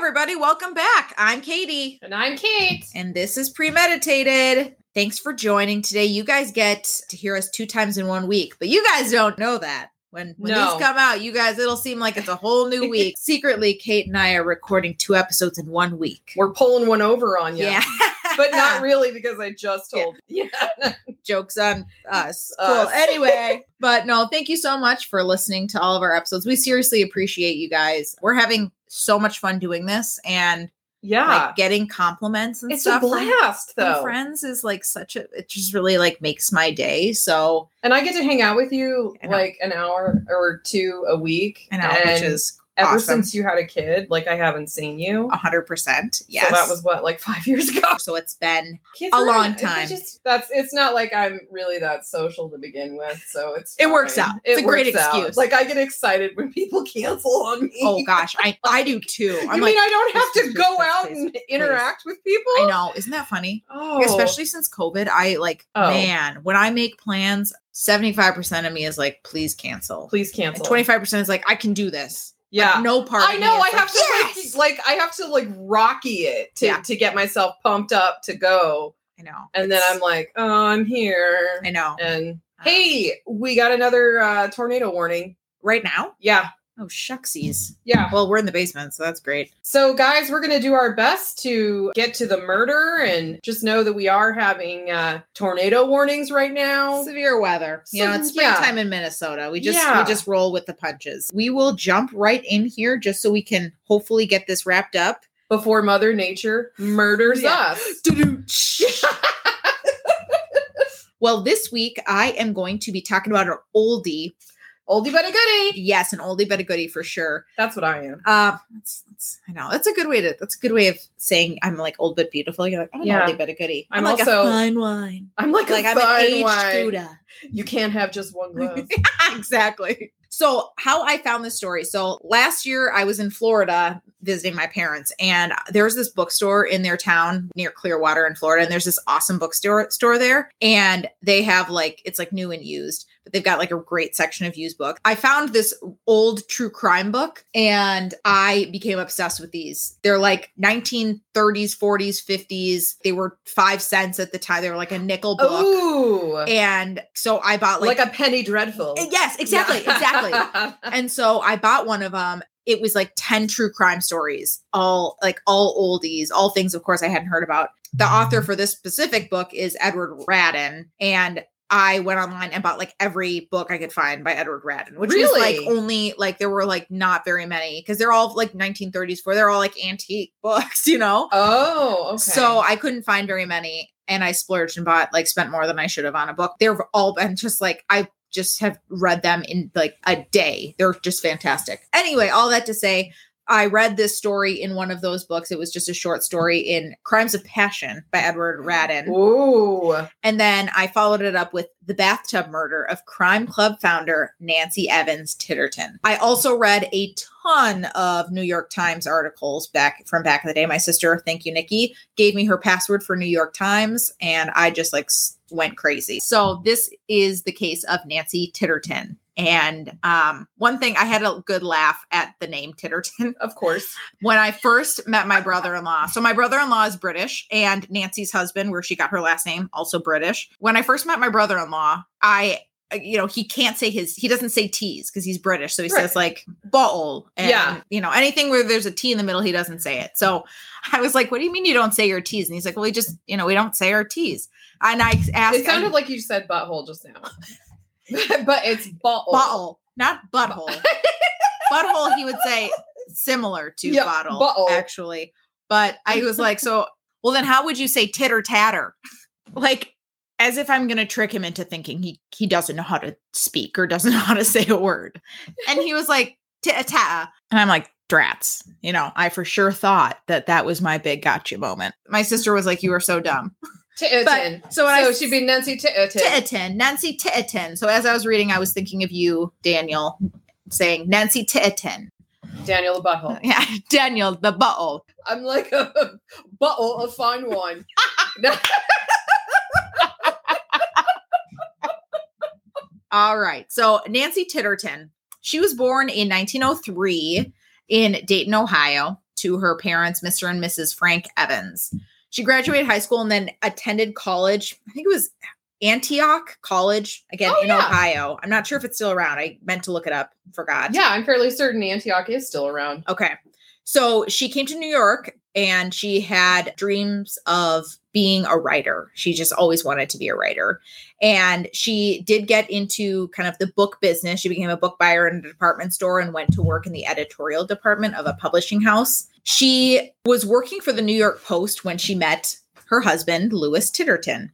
everybody. Welcome back. I'm Katie. And I'm Kate. And this is Premeditated. Thanks for joining today. You guys get to hear us 2 times in 1 week, but you guys don't know that. When these come out, you guys, it'll seem like it's a whole new week. Secretly, Kate and I are recording 2 episodes in 1 week. We're pulling one over on you. Yeah. But not really, because I just told you. Yeah. Joke's on us. Cool. Anyway, but no, thank you so much for listening to all of our episodes. We seriously appreciate you guys. We're having so much fun doing this, and like getting compliments and it's stuff. It's a blast, from, though. Friends is like such a, it just really like makes my day. So, and I get to hang out with you like an hour or 2 a week. An hour, which is ever awesome. Since you had a kid, like I haven't seen you. 100%. Yes. So that was what, like 5 years ago. So it's been long time. It's not like I'm really that social to begin with. So it works out. It's a great excuse. Like I get excited when people cancel on me. Oh gosh. I do too. I mean, I don't have to go out and interact with people. I know. Isn't that funny? Oh, especially since COVID. Man, when I make plans, 75% of me is like, please cancel. Please cancel. And 25% is like, I can do this. Yeah, like no part. I know. I have to like Rocky it to get myself pumped up to go. I know. And then I'm like, oh, I'm here. I know. And hey, we got another tornado warning right now. Yeah. Oh, shucksies. Yeah. Well, we're in the basement, so that's great. So, guys, we're going to do our best to get to the murder, and just know that we are having tornado warnings right now. Severe weather. So, it's springtime in Minnesota. We just roll with the punches. We will jump right in here just so we can hopefully get this wrapped up before Mother Nature murders us. Well, this week I am going to be talking about an oldie. Oldie but a goodie. Yes, an oldie but a goodie for sure. That's what I am. I know. That's a good way of saying I'm like old but beautiful. You're like, I'm an oldie but a goodie. I'm like also, a fine wine. I'm like a fine wine. Gouda. You can't have just one glass. Exactly. So how I found this story. So last year I was in Florida visiting my parents, and there's this bookstore in their town near Clearwater in Florida. And there's this awesome bookstore there. And they have like, it's like new and used, but they've got like a great section of used books. I found this old true crime book and I became obsessed with these. They're like 1930s, 40s, 50s. They were 5 cents at the time. They were like a nickel book. Ooh. And so I bought like a penny dreadful. Yes, exactly. Yeah. Exactly. And so I bought one of them. It was like 10 true crime stories, all oldies, all things, of course, I hadn't heard about. The author for this specific book is Edward Radin. And I went online and bought like every book I could find by Edward Radin, which is like only like there were like not very many because they're all like 1930s, they're all like antique books, you know? Oh, okay. So I couldn't find very many. And I splurged and spent more than I should have on a book. They've all been just like, I just have read them in like a day. They're just fantastic. Anyway, all that to say, I read this story in one of those books. It was just a short story in Crimes of Passion by Edward Radin. Ooh. And then I followed it up with The Bathtub Murder of Crime Club founder Nancy Titterton. I also read a ton of New York Times articles back in the day. My sister, thank you, Nikki, gave me her password for New York Times, and I just like went crazy. So this is the case of Nancy Titterton. And one thing, I had a good laugh at the name Titterton, of course, when I first met my brother-in-law. So my brother-in-law is British, and Nancy's husband, where she got her last name, also British. When I first met my brother-in-law, he can't say he doesn't say T's because he's British. So he says like bottle and, anything where there's a T in the middle, he doesn't say it. So I was like, what do you mean you don't say your T's? And he's like, well, we just, we don't say our T's. And I asked. It sounded like you said butthole just now. But it's bottle. Bottle, not butthole. Butthole, he would say similar to bottle, actually. But I was like, so, well, then how would you say titter tatter? Like, as if I'm going to trick him into thinking he doesn't know how to speak or doesn't know how to say a word. And he was like, ta-ta. And I'm like, drats. I for sure thought that was my big gotcha moment. My sister was like, you were so dumb. Titterton. So she'd be Nancy Titterton. Titterton. Nancy Titterton. So as I was reading, I was thinking of you, Daniel, saying Nancy Titterton. Daniel the butthole. Yeah, Daniel the butthole. I'm like a butthole of fine wine. All right. So Nancy Titterton. She was born in 1903 in Dayton, Ohio, to her parents, Mr. and Mrs. Frank Evans. She graduated high school and then attended college. I think it was Antioch College, again, Ohio. I'm not sure if it's still around. I meant to look it up, forgot. Yeah, I'm fairly certain Antioch is still around. Okay. So she came to New York and she had dreams of being a writer. She just always wanted to be a writer. And she did get into kind of the book business. She became a book buyer in a department store and went to work in the editorial department of a publishing house. She was working for the New York Post when she met her husband, Louis Titterton.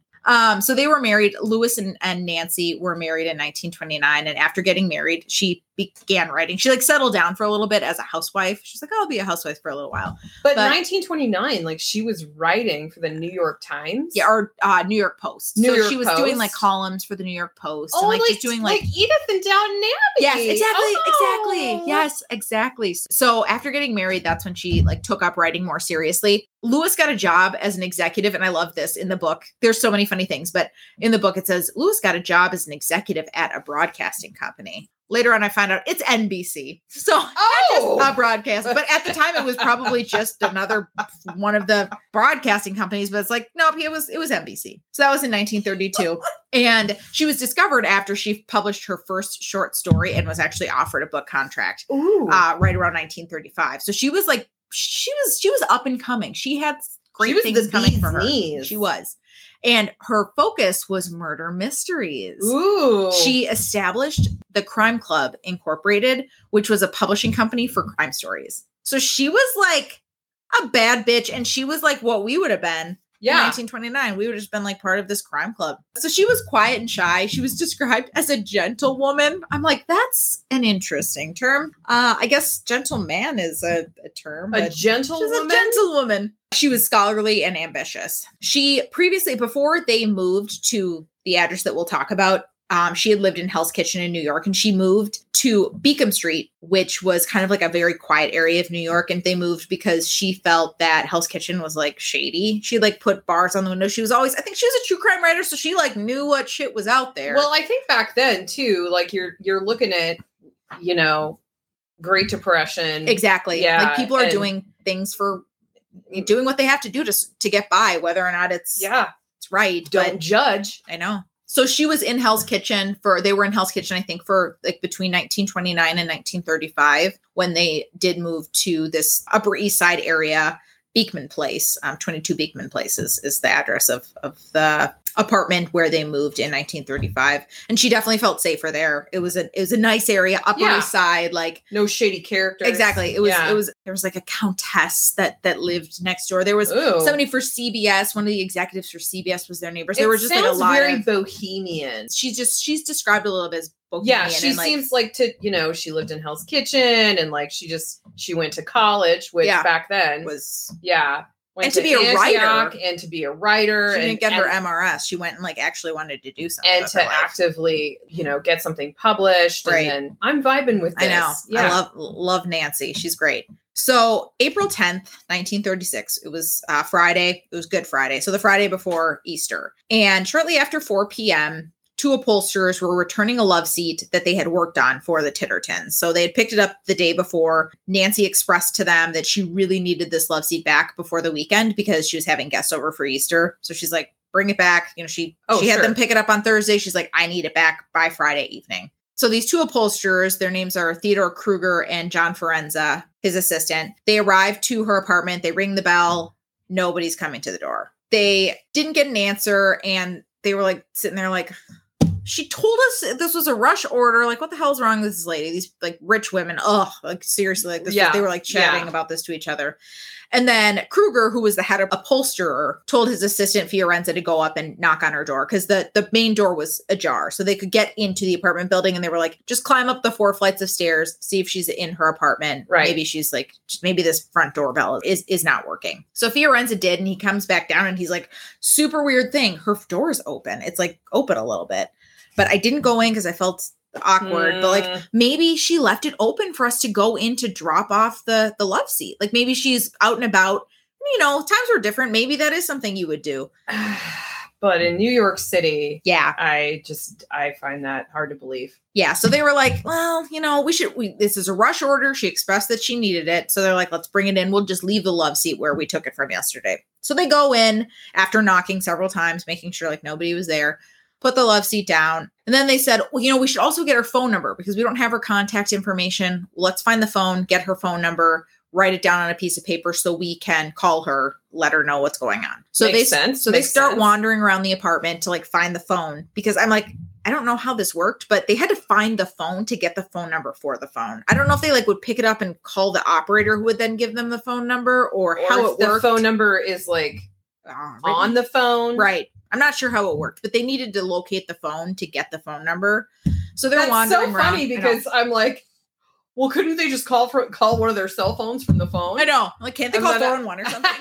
So they were married. Louis and Nancy were married in 1929. And after getting married, she began writing. She settled down for a little bit as a housewife. She's like, oh, I'll be a housewife for a little while. But 1929, she was writing for the New York Times. Yeah, or New York Post. She was doing columns for the New York Post. Oh, and just doing Edith and Downton Abbey. Yes, exactly. Yes, exactly. So after getting married, that's when she took up writing more seriously. Louis got a job as an executive, and I love this in the book. There's so many funny things, but in the book it says Louis got a job as an executive at a broadcasting company. Later on, I found out it's NBC. So not just a broadcast, but at the time it was probably just another one of the broadcasting companies. But it's it was NBC. So that was in 1932. And she was discovered after she published her first short story and was actually offered a book contract right around 1935. So she was she was up and coming. She had great things coming for her. She was. And her focus was murder mysteries. Ooh. She established the Crime Club Incorporated, which was a publishing company for crime stories. So she was a bad bitch. And she was what we would have been in 1929. We would have just been part of this crime club. So she was quiet and shy. She was described as a gentlewoman. I'm that's an interesting term. I guess gentleman is a term. A gentlewoman? She's a gentlewoman. She was scholarly and ambitious. She previously, before they moved to the address that we'll talk about, she had lived in Hell's Kitchen in New York, and she moved to Beekman Street, which was kind of a very quiet area of New York. And they moved because she felt that Hell's Kitchen was shady. She put bars on the window. She was always, I think she was a true crime writer. So she knew what shit was out there. Well, I think back then too, you're looking at, Great Depression. Exactly. Yeah. People are doing things for doing what they have to do to get by, whether or not it's right. Don't judge. I know. So she was in Hell's Kitchen they were in Hell's Kitchen, I think, for between 1929 and 1935 when they did move to this Upper East Side area, Beekman Place. 22 Beekman Place is the address of the apartment where they moved in 1935. And she definitely felt safer there. It was a nice area, Upper East Side, no shady characters. Exactly. There was a countess that lived next door. There was somebody for CBS. One of the executives for CBS was their neighbors. There were just a lot very bohemian. She's described a little bit as bohemian. Yeah, she seems she lived in Hell's Kitchen and she went to college, which back then was And to be a writer. She didn't get her MRS. She went and actually wanted to do something. And to actively, get something published. Right. And then I'm vibing with this. I know. Yeah. I love Nancy. She's great. So April 10th, 1936, it was Friday. It was Good Friday. So the Friday before Easter. And shortly after 4 p.m., two upholsterers were returning a love seat that they had worked on for the Tittertons. So they had picked it up the day before. Nancy expressed to them that she really needed this love seat back before the weekend because she was having guests over for Easter. So she's bring it back. She had them pick it up on Thursday. She's I need it back by Friday evening. So these two upholsterers, their names are Theodore Kruger and John Forenza, his assistant. They arrive to her apartment. They ring the bell. Nobody's coming to the door. They didn't get an answer. And they were sitting there she told us this was a rush order. What the hell's wrong with this lady? These rich women. Oh, seriously, this. Yeah. They were chatting about this to each other. And then Kruger, who was the head of upholsterer, told his assistant Fiorenza to go up and knock on her door because the main door was ajar. So they could get into the apartment building. And they were just climb up the 4 flights of stairs, see if she's in her apartment. Right. Maybe she's maybe this front doorbell is not working. So Fiorenza did. And he comes back down and he's super weird thing. Her door's open. It's open a little bit. But I didn't go in because I felt awkward. But maybe she left it open for us to go in to drop off the love seat. Maybe she's out and about. Times were different. Maybe that is something you would do. But in New York City, yeah, I find that hard to believe. Yeah. So they were like, well, you know, this is a rush order. She expressed that she needed it. So they're like, let's bring it in. We'll just leave the love seat where we took it from yesterday. So they go in after knocking several times, making sure like nobody was there, put the love seat down. And then they said, well, you know, we should also get her phone number because we don't have her contact information. Let's find the phone, get her phone number, write it down on a piece of paper so we can call her, let her know what's going on. So they start wandering around the apartment to like find the phone, because I'm like, I don't know how this worked, but they had to find the phone to get the phone number for the phone. I don't know if they like would pick it up and call the operator who would then give them the phone number or how it worked. The phone number is like on the phone. Right. I'm not sure how it worked, but they needed to locate the phone to get the phone number. So they're wandering around. That's so funny because I'm like, well, couldn't they just call one of their cell phones from the phone? I know. Like, can't they call 411 or something?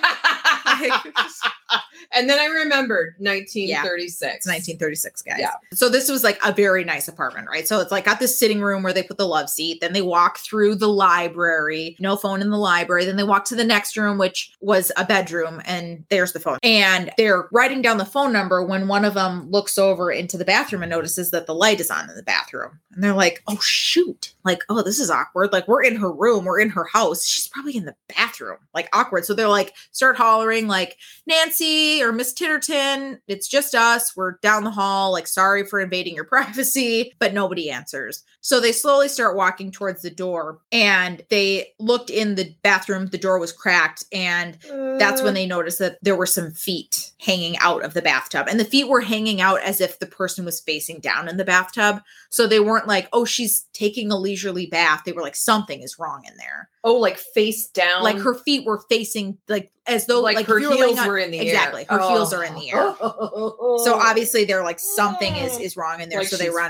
And then I remembered 1936. Yeah, it's 1936, guys. Yeah. So this was like a very nice apartment, right? So it's like got this sitting room where they put the love seat. Then they walk through the library. No phone in the library. Then they walk to the next room, which was a bedroom. And there's the phone. And they're writing down the phone number when one of them looks over into the bathroom and notices that the light is on in the bathroom. And they're like, oh, shoot. Like, oh, this is awkward. Like, we're in her room. We're in her house. She's probably in the bathroom. Like, awkward. So they're like, start hollering like, Nancy or Miss Titterton, it's just us. We're down the hall. Like, sorry for invading your privacy, but nobody answers. So they slowly start walking towards the door and they looked in the bathroom. The door was cracked. And that's when they noticed that there were some feet hanging out of the bathtub, and the feet were hanging out as if the person was facing down in the bathtub. So they weren't like, oh, she's taking a leisurely bath. They were like, something is wrong in there. Oh, like face down. Like her feet were facing like as though like her heels were in the air. Exactly. Her heels are in the air. So obviously they're like, something is wrong in there. Like so they run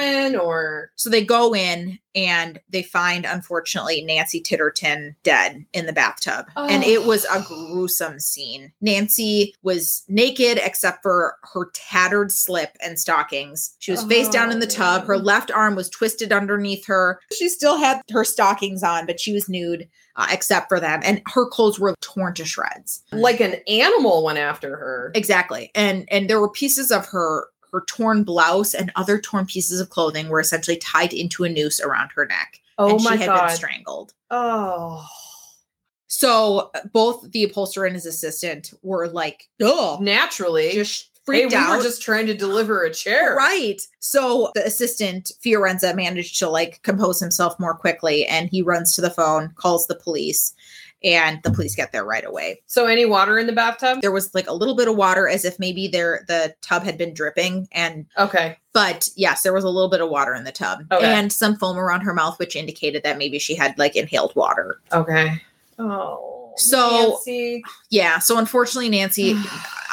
in there. So they go in and they find, unfortunately, Nancy Titterton dead in the bathtub. Oh. And it was a gruesome scene. Nancy was naked except for her tattered slip and stockings. She was face down in the tub. Her left arm was twisted underneath her. She still had her stockings on, but she was nude. Except for them. And her clothes were torn to shreds. Like an animal went after her. Exactly. And there were pieces of her torn blouse and other torn pieces of clothing were essentially tied into a noose around her neck. Oh my God. And she had been strangled. Oh. So both the upholsterer and his assistant were like, oh, naturally. Just freaked out. We were just trying to deliver a chair. Right. So the assistant, Fiorenza, managed to like compose himself more quickly. And he runs to the phone, calls the police, and the police get there right away. So any water in the bathtub? There was like a little bit of water as if maybe the tub had been dripping. And okay. But yes, there was a little bit of water in the tub. Okay. And some foam around her mouth, which indicated that maybe she had like inhaled water. Okay. Oh. So, Nancy. Yeah. So unfortunately, Nancy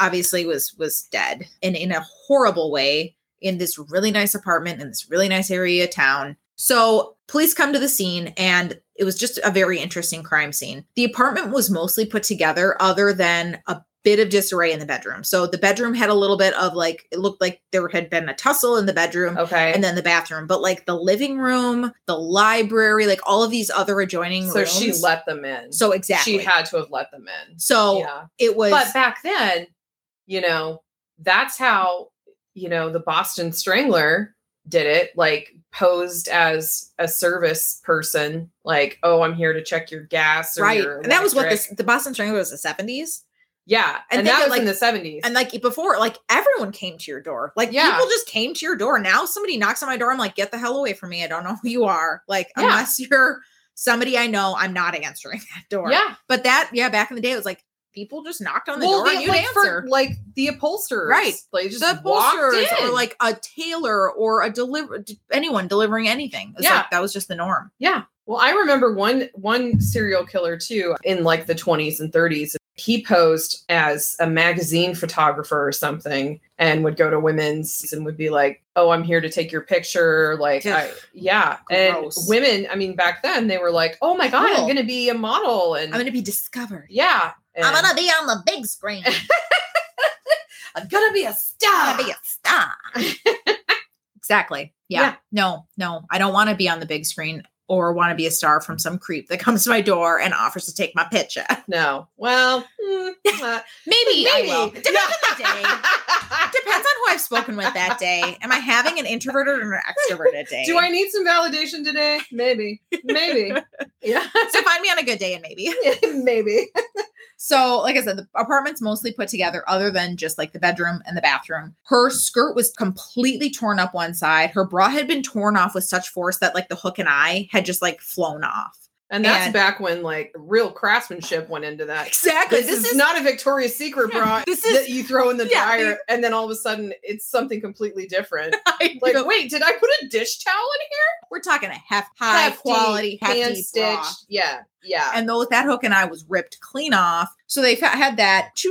obviously was dead and in a horrible way in this really nice apartment in this really nice area of town. So police come to the scene and it was just a very interesting crime scene. The apartment was mostly put together other than a bit of disarray in the bedroom. So the bedroom had a little bit of like, it looked like there had been a tussle in the bedroom. Okay. And then the bathroom, but like the living room, the library, like all of these other adjoining rooms. So she let them in. So exactly. She had to have let them in. So It was. But back then, you know, that's how, you know, the Boston Strangler did it, like posed as a service person. Like, oh, I'm here to check your gas. Or right. Your and that was what the Boston Strangler was, the 70s. Yeah. And that was like, in the 70s. And like before, like everyone came to your door. Like people just came to your door. Now somebody knocks on my door. I'm like, get the hell away from me. I don't know who you are. Like, unless you're somebody I know, I'm not answering that door. Yeah. But back in the day, it was like people just knocked on the door and you'd like, answer. Like the upholsterers. Right. Like just the upholsterers or like a tailor or a anyone delivering anything. It's like, that was just the norm. Yeah. Well, I remember one serial killer too in like the 20s and 30s. He posed as a magazine photographer or something and would go to women's and would be like, oh, I'm here to take your picture. Like, gross. And women, I mean, back then they were like, oh my God, I'm going to be a model. And I'm going to be discovered. Yeah. And I'm going to be on the big screen. I'm going to be a star. I'm going to be a star. Exactly. Yeah. No, I don't want to be on the big screen. or want to be a star from some creep that comes to my door and offers to take my picture. No. Well, maybe I will. Depends on the day. Depends on who I've spoken with that day. Am I having an introverted or an extroverted day? Do I need some validation today? Maybe. Yeah. So find me on a good day and maybe. Maybe. So, like I said, the apartment's mostly put together other than just like the bedroom and the bathroom. Her skirt was completely torn up one side. Her bra had been torn off with such force that like the hook and eye had just like flown off. And that's back when like real craftsmanship went into that. Exactly. This is not a Victoria's Secret bra that you throw in the dryer and then all of a sudden it's something completely different. Like, wait, did I put a dish towel in here? We're talking a high quality, hand stitched. Yeah. Yeah. And though that hook and eye was ripped clean off. So they had that. She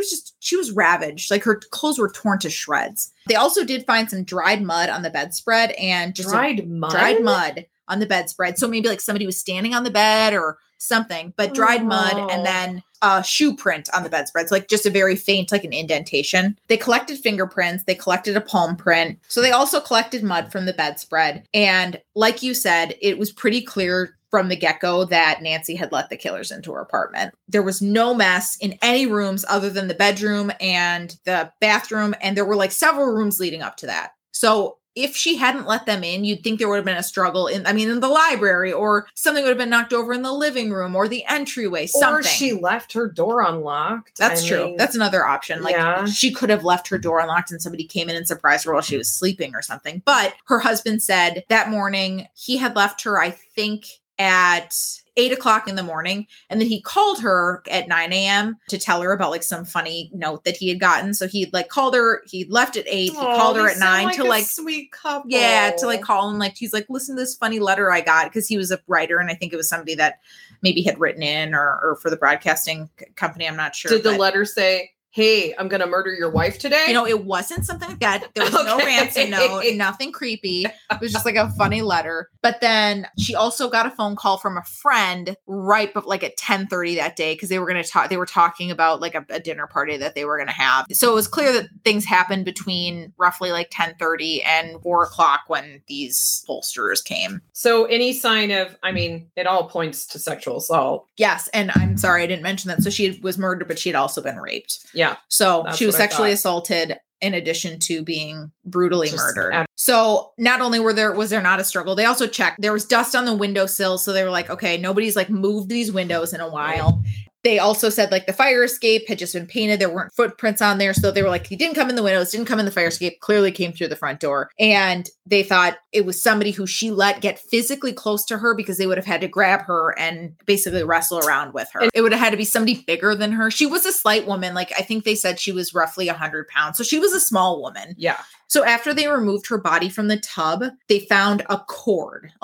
was ravaged. Like her clothes were torn to shreds. They also did find some dried mud on the bedspread and just dried mud. On the bedspread. So maybe like somebody was standing on the bed or something, but dried mud and then a shoe print on the bedspread. So like just a very faint, like an indentation. They collected fingerprints. They collected a palm print. So they also collected mud from the bedspread. And like you said, it was pretty clear from the get-go that Nancy had let the killers into her apartment. There was no mess in any rooms other than the bedroom and the bathroom. And there were like several rooms leading up to that. So if she hadn't let them in, you'd think there would have been a struggle in the library, or something would have been knocked over in the living room or the entryway, something. Or she left her door unlocked. That's true. That's another option. Like she could have left her door unlocked and somebody came in and surprised her while she was sleeping or something. But her husband said that morning he had left her, I think, at 8:00 in the morning. And then he called her at 9 a.m. to tell her about like some funny note that he had gotten. So he'd like called her, he'd left at 8:00, he called her at 9 to like sweet couple. Yeah, to like call him like, he's like, listen to this funny letter I got, because he was a writer and I think it was somebody that maybe had written in or for the broadcasting company. I'm not sure. Did the letter say, hey, I'm going to murder your wife today? You know, it wasn't something like that. There was no ransom note, nothing creepy. It was just like a funny letter. But then she also got a phone call from a friend right but like at 10:30 that day, because they were going to talk. They were talking about like a dinner party that they were going to have. So it was clear that things happened between roughly like 10:30 and 4:00 when these pollsters came. So any sign of, I mean, it all points to sexual assault. Yes. And I'm sorry, I didn't mention that. So she was murdered, but she had also been raped. Yeah. So she was sexually assaulted in addition to being brutally murdered. So not only was there not a struggle, they also checked. There was dust on the windowsill. So they were like, okay, nobody's like moved these windows in a while. They also said like the fire escape had just been painted. There weren't footprints on there. So they were like, he didn't come in the windows, didn't come in the fire escape, clearly came through the front door. And they thought it was somebody who she let get physically close to her, because they would have had to grab her and basically wrestle around with her. And it would have had to be somebody bigger than her. She was a slight woman. Like I think they said she was roughly 100 pounds. So she was a small woman. Yeah. So after they removed her body from the tub, they found a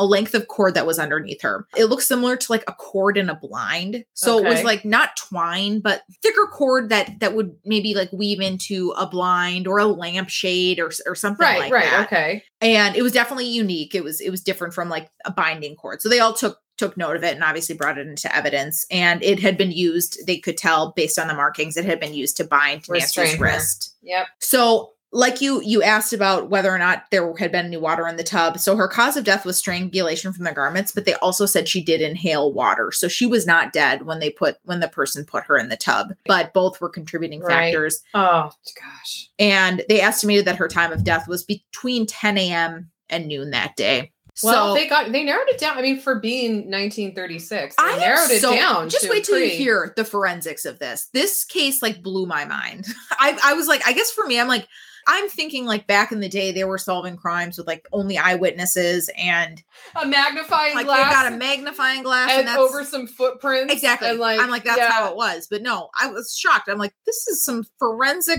length of cord that was underneath her. It looked similar to like a cord in a blind. So it was like not twine, but thicker cord that would maybe like weave into a blind or a lampshade or something like that. Right. Okay. And it was definitely unique. It was different from like a binding cord. So they all took note of it and obviously brought it into evidence. And it had been used. They could tell based on the markings, it had been used to bind Nancy's wrist. Yep. So like you asked about whether or not there had been any water in the tub. So her cause of death was strangulation from the garments, but they also said she did inhale water. So she was not dead when the person put her in the tub, but both were contributing factors. Oh gosh. And they estimated that her time of death was between 10 a.m. and noon that day. Well, they narrowed it down. I mean, for being 1936, they narrowed it down. Just wait till you hear the forensics of this. This case like blew my mind. I was like, I guess for me, I'm thinking like back in the day, they were solving crimes with like only eyewitnesses and a magnifying glass. They got a magnifying glass and that's over some footprints. Exactly. And like, I'm like, that's how it was. But no, I was shocked. I'm like, this is some forensic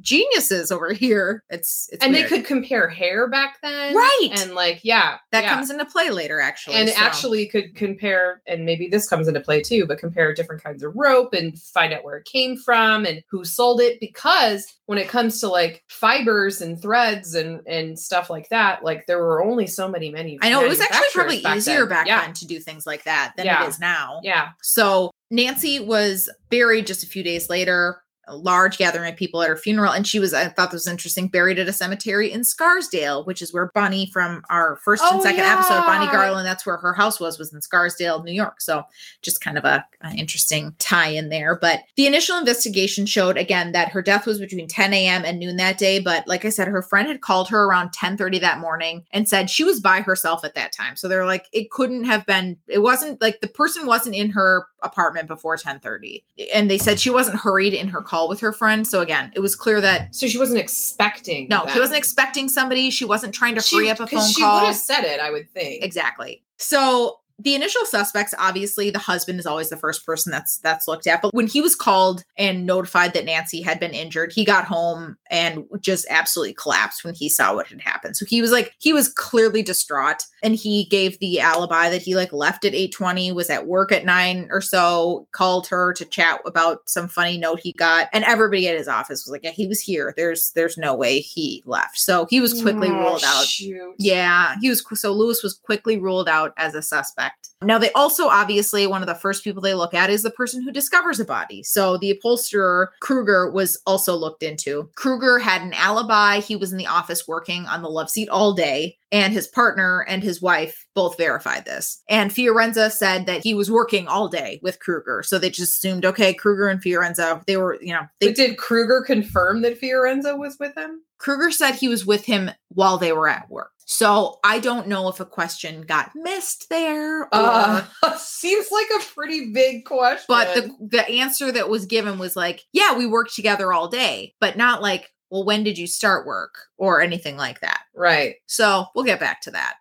geniuses over here. It's and weird. They could compare hair back then. Right. And like, that comes into play later actually. And actually could compare, and maybe this comes into play too, but compare different kinds of rope and find out where it came from and who sold it. Because when it comes to like fibers and threads and stuff like that, like there were only so many. I know it was actually probably easier back then to do things like that than it is now. Yeah. So Nancy was buried just a few days later. a large gathering of people at her funeral. And she was, I thought this was interesting, buried at a cemetery in Scarsdale, which is where Bonnie from our first and second episode, Bonnie Garland, that's where her house was in Scarsdale, New York. So just kind of an interesting tie in there. But the initial investigation showed, again, that her death was between 10 a.m. and noon that day. But like I said, her friend had called her around 10:30 that morning and said she was by herself at that time. So they're like, it couldn't have been, it wasn't like the person wasn't in her apartment before 10:30. And they said she wasn't hurried in her call with her friend. So again, it was clear that... So she wasn't expecting she wasn't expecting somebody. She wasn't trying to free up a phone call. She would have said it, I would think. Exactly. So the initial suspects, obviously the husband is always the first person that's looked at. But when he was called and notified that Nancy had been injured, he got home and just absolutely collapsed when he saw what had happened. So he was clearly distraught. And he gave the alibi that he left at 8:20, was at work at 9 or so, called her to chat about some funny note he got. And everybody at his office was like, yeah, he was here. There's no way he left. So he was quickly ruled out. Shoot. Yeah, Louis was quickly ruled out as a suspect. Now, they also, obviously, one of the first people they look at is the person who discovers a body. So the upholsterer, Kruger, was also looked into. Kruger had an alibi. He was in the office working on the love seat all day. And his partner and his wife both verified this. And Fiorenza said that he was working all day with Kruger. So they just assumed, okay, Kruger and Fiorenza, they were, But did Kruger confirm that Fiorenza was with him? Kruger said he was with him while they were at work. So I don't know if a question got missed there. Seems like a pretty big question. But the answer that was given was yeah, we worked together all day, but not well, when did you start work or anything like that? Right. So we'll get back to that.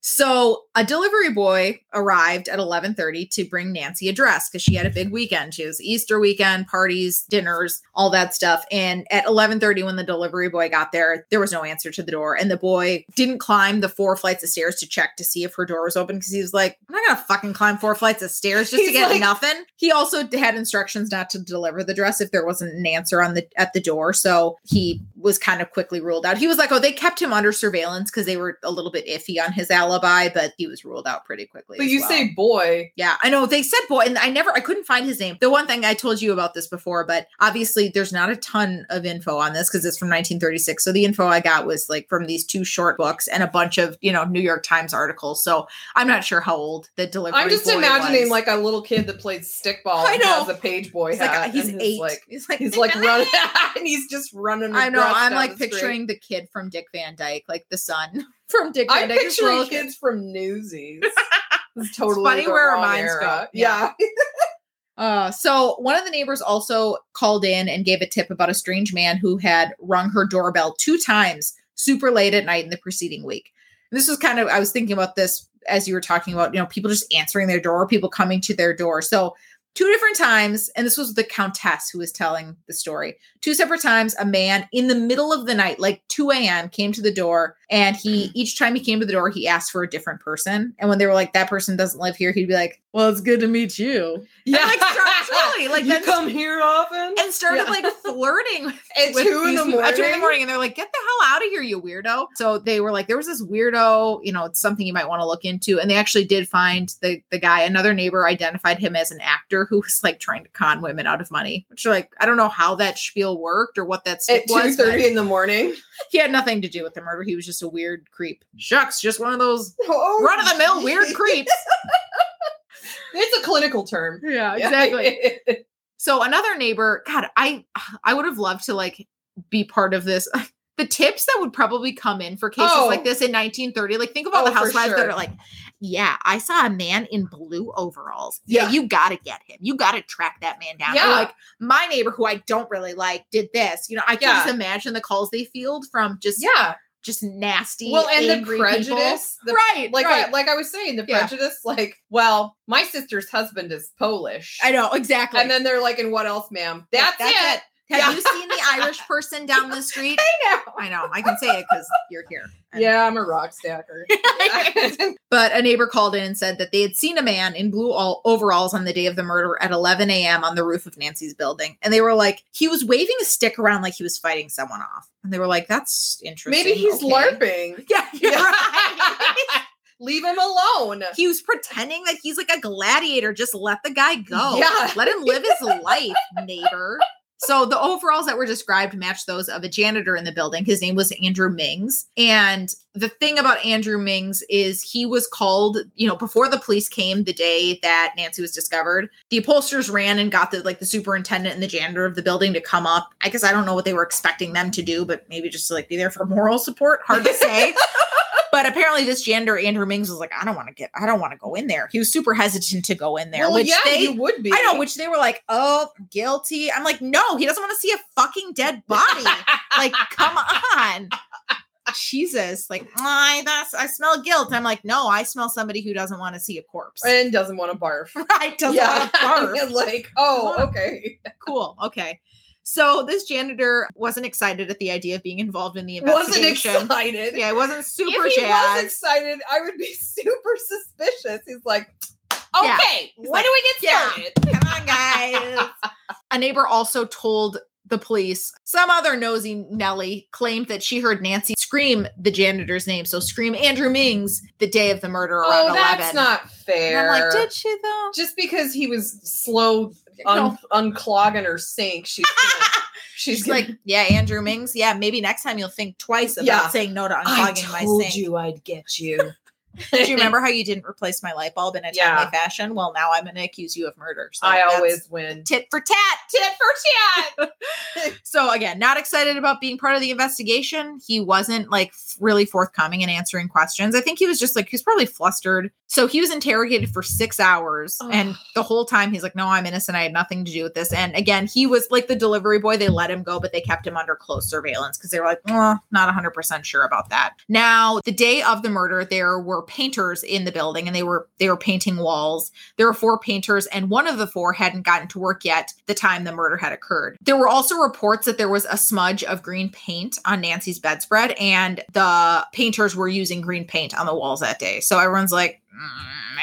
So a delivery boy arrived at 11:30 to bring Nancy a dress because she had a big weekend. She was Easter weekend, parties, dinners, all that stuff. And at 11:30, when the delivery boy got there, there was no answer to the door. And the boy didn't climb the 4 flights of stairs to check to see if her door was open because he was like, I'm not going to fucking climb 4 flights of stairs just to get nothing. He also had instructions not to deliver the dress if there wasn't an answer at the door. So he was kind of quickly ruled out. He was like, they kept him under surveillance because they were a little bit iffy on his alibi, but he was ruled out pretty quickly. But you say boy. Yeah, I know. They said boy, and I couldn't find his name. The one thing I told you about this before, but obviously there's not a ton of info on this because it's from 1936. So the info I got was from these 2 short books and a bunch of, New York Times articles. So I'm not sure how old the delivery boy was. I'm just imagining a little kid that played stickball and has a page boy hat. He's 8. He's running and he's just running. I know. I'm picturing the kid from Dick Van Dyke, the son from Dick Van Dyke. I'm picturing kids from Newsies. It's totally funny where our minds go. Yeah. So one of the neighbors also called in and gave a tip about a strange man who had rung her doorbell 2 times super late at night in the preceding week. And this was I was thinking about this as you were talking about, people just answering their door, people coming to their door. So 2 different times, and this was the countess who was telling the story, 2 separate times, a man in the middle of the night, 2 a.m., came to the door, and each time he came to the door, he asked for a different person. And when they were that person doesn't live here, he'd be well, it's good to meet you. Yeah. And, you come here often? And started, flirting with at 2 in the morning. At 2 in the morning, and they're like, get the hell out of here, you weirdo. So they were like, there was this weirdo, it's something you might want to look into. And they actually did find the guy. Another neighbor identified him as an actor who was trying to con women out of money, which I don't know how that spiel worked or what that stick was. At 2:30 in the morning. He had nothing to do with the murder. He was just a weird creep. Shucks, just one of those run-of-the-mill weird creeps. It's a clinical term. Yeah, exactly. So another neighbor, God, I would have loved to be part of this. The tips that would probably come in for cases like this in 1930, think of all the housewives that are yeah, I saw a man in blue overalls. Yeah, you got to get him. You got to track that man down. Yeah. Or my neighbor who I don't really like did this. I can just imagine the calls they field from just nasty. Well, and angry the prejudice. I was saying, the prejudice, my sister's husband is Polish. I know, exactly. And then they're and what else, ma'am? That's it. Have you seen the Irish person down the street? I know. I can say it because you're here. I'm a rock stacker. But a neighbor called in and said that they had seen a man in blue overalls on the day of the murder at 11 a.m. on the roof of Nancy's building. And they were he was waving a stick around he was fighting someone off. And they were like, that's interesting. Maybe he's LARPing. Yeah, you're right. Leave him alone. He was pretending that he's like a gladiator. Just let the guy go. Yeah. Let him live his life, neighbor. So the overalls that were described matched those of a janitor in the building. His name was Andrew Mings. And the thing about Andrew Mings is he was called, you know, before the police came the day that Nancy was discovered, the upholsterers ran and got the superintendent and the janitor of the building to come up. I guess I don't know what they were expecting them to do, but maybe just to like be there for moral support. Hard to say. But apparently this janitor, Andrew Mings, was like, I don't want to go in there. He was super hesitant to go in there. Well, which yeah, they would be. I know, which they were like, oh, guilty. I'm like, no, he doesn't want to see a fucking dead body. Like, come on. Jesus. Like, I smell guilt. I'm like, no, I smell somebody who doesn't want to see a corpse. And doesn't want to barf. Right. Doesn't want to barf. And like, oh, okay. Cool. Okay. So this janitor wasn't excited at the idea of being involved in the investigation. Wasn't excited. Yeah, I wasn't super jazzed. If he was excited, I would be super suspicious. He's like, okay, when do we get started? Yeah. Come on, guys. A neighbor also told the police, some other nosy Nellie claimed that she heard Nancy scream the janitor's name. So scream Andrew Mings the day of the murder around 11. Oh, that's not fair. And I'm like, did she though? Just because he was slow... unclogging her sink. She's like, yeah, Andrew Mings. Yeah, maybe next time you'll think twice about saying no to unclogging my sink. I told you I'd get you. Do you remember how you didn't replace my light bulb in a timely fashion? Well, now I'm going to accuse you of murder. So I always win. Tit for tat. Tit for tat. So again, not excited about being part of the investigation. He wasn't like really forthcoming in answering questions. I think he was just like, he's probably flustered. So he was interrogated for 6 hours. And the whole time he's like, no, I'm innocent. I had nothing to do with this. And again, he was like the delivery boy. They let him go, but they kept him under close surveillance because they were like, not 100% sure about that. Now, the day of the murder, there were painters in the building and they were painting walls. There were 4 painters and one of the 4 hadn't gotten to work yet the time the murder had occurred. There were also reports that there was a smudge of green paint on Nancy's bedspread and the painters were using green paint on the walls that day. So everyone's like,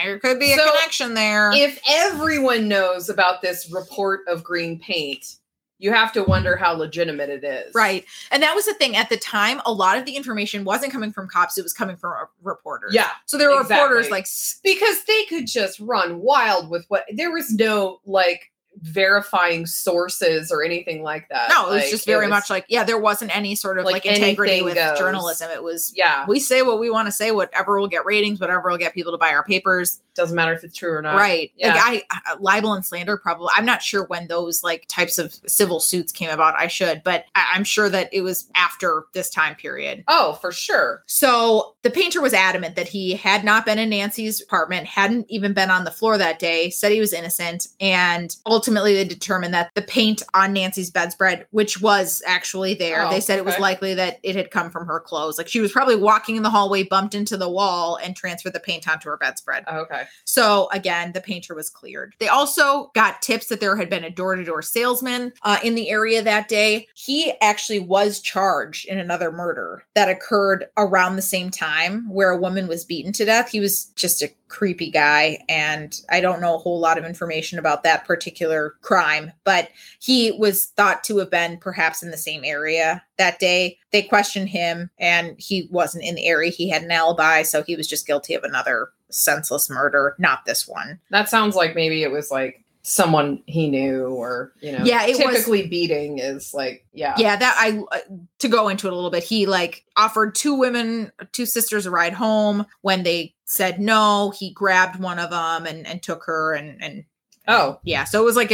there could be a connection there. If everyone knows about this report of green paint, you have to wonder how legitimate it is. Right. And that was the thing. At the time, a lot of the information wasn't coming from cops. It was coming from reporters. Yeah. So there were reporters like... Because they could just run wild with what... There was no, like... verifying sources or anything like that. No, it was like, just very much like, yeah, there wasn't any sort of like integrity with journalism. It was, we say what we want to say, whatever will get ratings, whatever will get people to buy our papers. Doesn't matter if it's true or not. Right. Yeah. Like I libel and slander probably, I'm not sure when those like types of civil suits came about. I should, but I'm sure that it was after this time period. Oh, for sure. So the painter was adamant that he had not been in Nancy's apartment, hadn't even been on the floor that day, said he was innocent, and ultimately, they determined that the paint on Nancy's bedspread, which was actually there, they said it was likely that it had come from her clothes. Like she was probably walking in the hallway, bumped into the wall, and transferred the paint onto her bedspread. Okay. So again, the painter was cleared. They also got tips that there had been a door-to-door salesman in the area that day. He actually was charged in another murder that occurred around the same time where a woman was beaten to death. He was just a creepy guy, and I don't know a whole lot of information about that particular crime, but he was thought to have been perhaps in the same area that day. They questioned him and he wasn't in the area. He had an alibi, so he was just guilty of another senseless murder, not this one. That sounds like maybe it was like someone he knew or, you know, typically beating is like, to go into it a little bit, he like offered 2 sisters a ride home. When they said no, he grabbed one of them and took her and oh yeah. So it was like,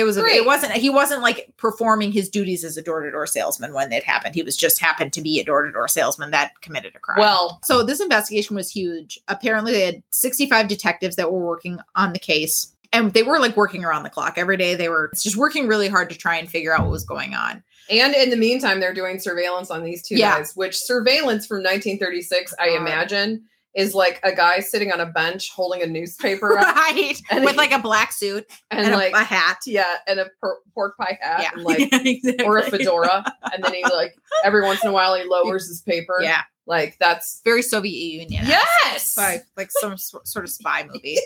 he wasn't like performing his duties as a door-to-door salesman when it happened. He was just happened to be a door-to-door salesman that committed a crime. Well, so this investigation was huge. Apparently they had 65 detectives that were working on the case. And they were like working around the clock every day. They were just working really hard to try and figure out what was going on. And in the meantime, they're doing surveillance on these two guys, which surveillance from 1936, I imagine, is like a guy sitting on a bench holding a newspaper. Right. With like a black suit and like a hat. Yeah. And a pork pie hat. Yeah. And like, exactly. Or a fedora. And then he like, every once in a while he lowers his paper. Yeah. Like that's very Soviet Union. Yes. Like some sort of spy movie.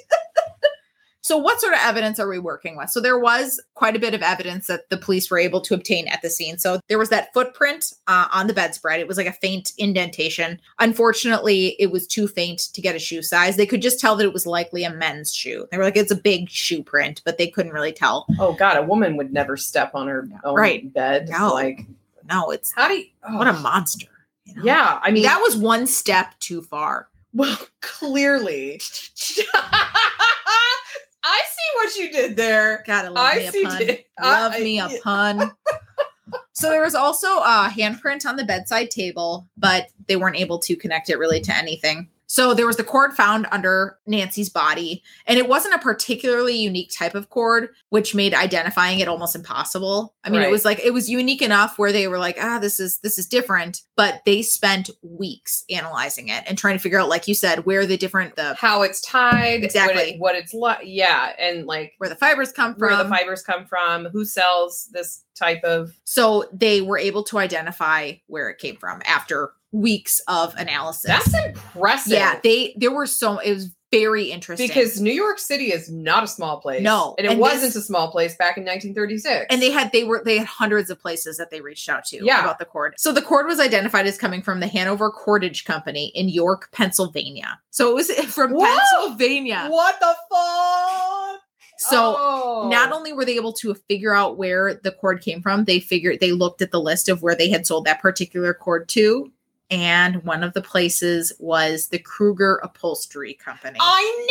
So what sort of evidence are we working with? So there was quite a bit of evidence that the police were able to obtain at the scene. So there was that footprint on the bedspread. It was like a faint indentation. Unfortunately, it was too faint to get a shoe size. They could just tell that it was likely a men's shoe. They were like, it's a big shoe print, but they couldn't really tell. Oh God, a woman would never step on her own bed. No, it's how do you, what a monster. You know? Yeah. I mean, that was one step too far. Well, clearly. I see what you did there. Gotta love me a pun. So there was also a handprint on the bedside table, but they weren't able to connect it really to anything. So there was the cord found under Nancy's body, and it wasn't a particularly unique type of cord, which made identifying it almost impossible. I mean, It was like, it was unique enough where they were like, this is different, but they spent weeks analyzing it and trying to figure out, like you said, where how it's tied, exactly what it's like. Yeah. And like where the fibers come from, who sells this type of. So they were able to identify where it came from after weeks of analysis. That's impressive. Yeah, it was very interesting. Because New York City is not a small place. No. And it wasn't a small place back in 1936. And they had hundreds of places that they reached out to about the cord. So the cord was identified as coming from the Hanover Cordage Company in York, Pennsylvania. So it was from Pennsylvania. What the fuck? So Not only were they able to figure out where the cord came from, they looked at the list of where they had sold that particular cord to. And one of the places was the Kruger Upholstery Company. I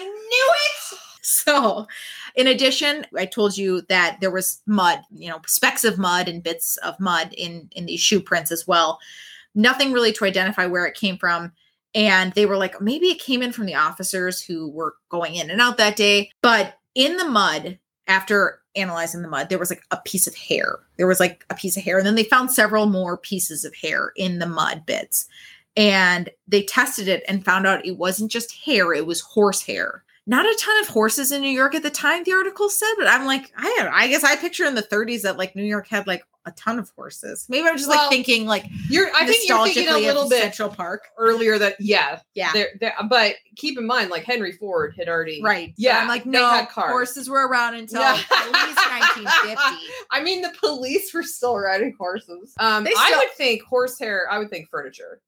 knew it! So, in addition, I told you that there was mud, specks of mud and bits of mud in these shoe prints as well. Nothing really to identify where it came from. And they were like, maybe it came in from the officers who were going in and out that day. But in the mud, after analyzing the mud, there was like a piece of hair. And then they found several more pieces of hair in the mud bits. And they tested it and found out it wasn't just hair, it was horse hair. Not a ton of horses in New York at the time, the article said, but I'm like, I guess I picture in the 30s that like New York had like a ton of horses. Maybe I'm just thinking like I think you're thinking a little bit Central Park earlier that but keep in mind like Henry Ford had already I'm like horses were around until at least 1950. I mean the police were still riding horses. I would think horsehair. I would think furniture.